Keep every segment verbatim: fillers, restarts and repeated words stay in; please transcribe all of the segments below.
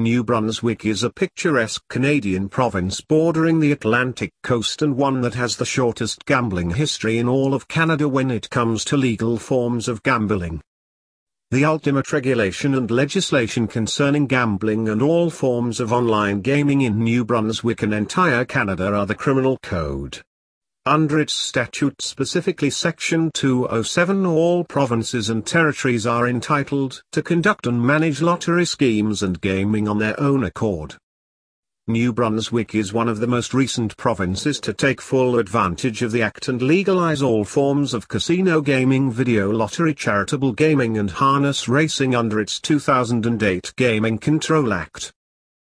New Brunswick is a picturesque Canadian province bordering the Atlantic coast and one that has the shortest gambling history in all of Canada when it comes to legal forms of gambling. The ultimate regulation and legislation concerning gambling and all forms of online gaming in New Brunswick and entire Canada are the Criminal Code. Under its statute, specifically Section two oh seven, all provinces and territories are entitled to conduct and manage lottery schemes and gaming on their own accord. New Brunswick is one of the most recent provinces to take full advantage of the Act and legalize all forms of casino gaming, video lottery, charitable gaming and harness racing under its two thousand eight Gaming Control Act.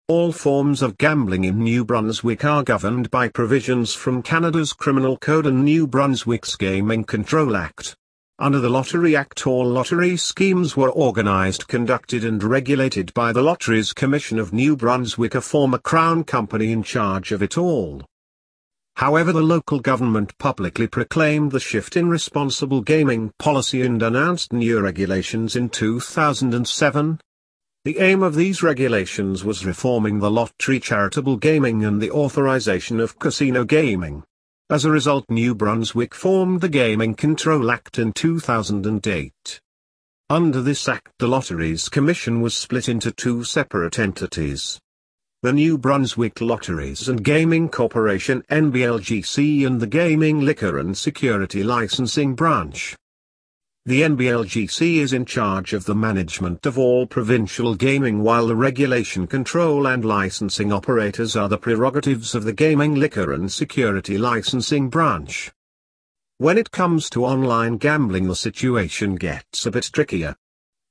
All forms of gambling in New Brunswick are governed by provisions from Canada's Criminal Code and New Brunswick's Gaming Control Act. Under the Lottery Act, all lottery schemes were organized, conducted and regulated by the Lotteries Commission of New Brunswick, a former Crown company in charge of it all. However, the local government publicly proclaimed the shift in responsible gaming policy and announced new regulations in two thousand seven. The aim of these regulations was reforming the lottery, charitable gaming and the authorization of casino gaming. As a result, New Brunswick formed the Gaming Control Act in two thousand eight. Under this act, the Lotteries Commission was split into two separate entities. The New Brunswick Lotteries and Gaming Corporation N B L G C and the Gaming Liquor and Security Licensing Branch. The N B L G C is in charge of the management of all provincial gaming, while the regulation, control and licensing operators are the prerogatives of the Gaming Liquor and Security Licensing Branch. When it comes to online gambling, the situation gets a bit trickier.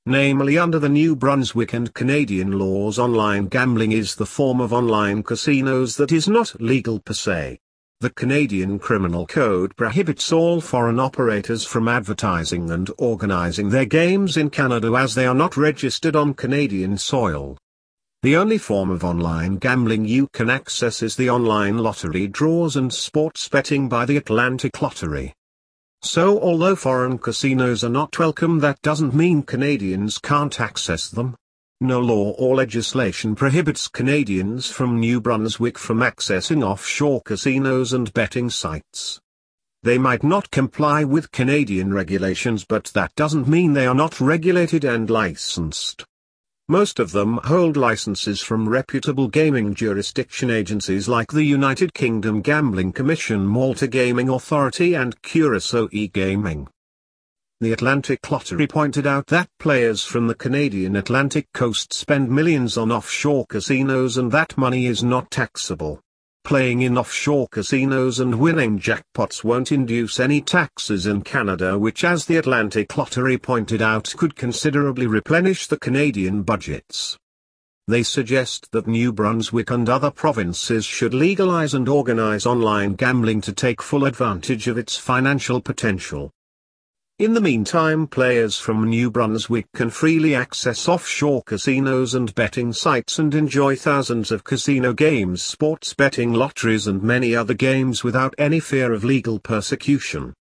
Namely, under the New Brunswick and Canadian laws, online gambling is the form of online casinos that is not legal per se. The Canadian Criminal Code prohibits all foreign operators from advertising and organizing their games in Canada, as they are not registered on Canadian soil. The only form of online gambling you can access is the online lottery draws and sports betting by the Atlantic Lottery. So although foreign casinos are not welcome, that doesn't mean Canadians can't access them. No law or legislation prohibits Canadians from New Brunswick from accessing offshore casinos and betting sites. They might not comply with Canadian regulations, but that doesn't mean they are not regulated and licensed. Most of them hold licenses from reputable gaming jurisdiction agencies like the United Kingdom Gambling Commission, Malta Gaming Authority and Curaçao eGaming. The Atlantic Lottery pointed out that players from the Canadian Atlantic coast spend millions on offshore casinos and that money is not taxable. Playing in offshore casinos and winning jackpots won't induce any taxes in Canada, which, as the Atlantic Lottery pointed out, could considerably replenish the Canadian budgets. They suggest that New Brunswick and other provinces should legalize and organize online gambling to take full advantage of its financial potential. In the meantime, players from New Brunswick can freely access offshore casinos and betting sites and enjoy thousands of casino games, sports betting, lotteries and many other games without any fear of legal persecution.